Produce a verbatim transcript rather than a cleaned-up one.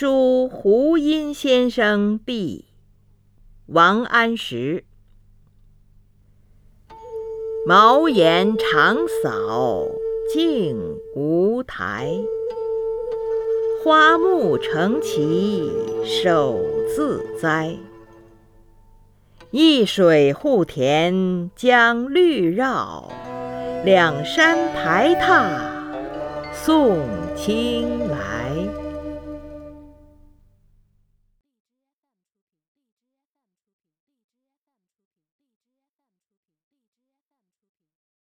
书胡因先生壁，王安石。茅檐长扫净无苔，花木成畦手自栽。一水护田将绿绕，两山排闼送青来。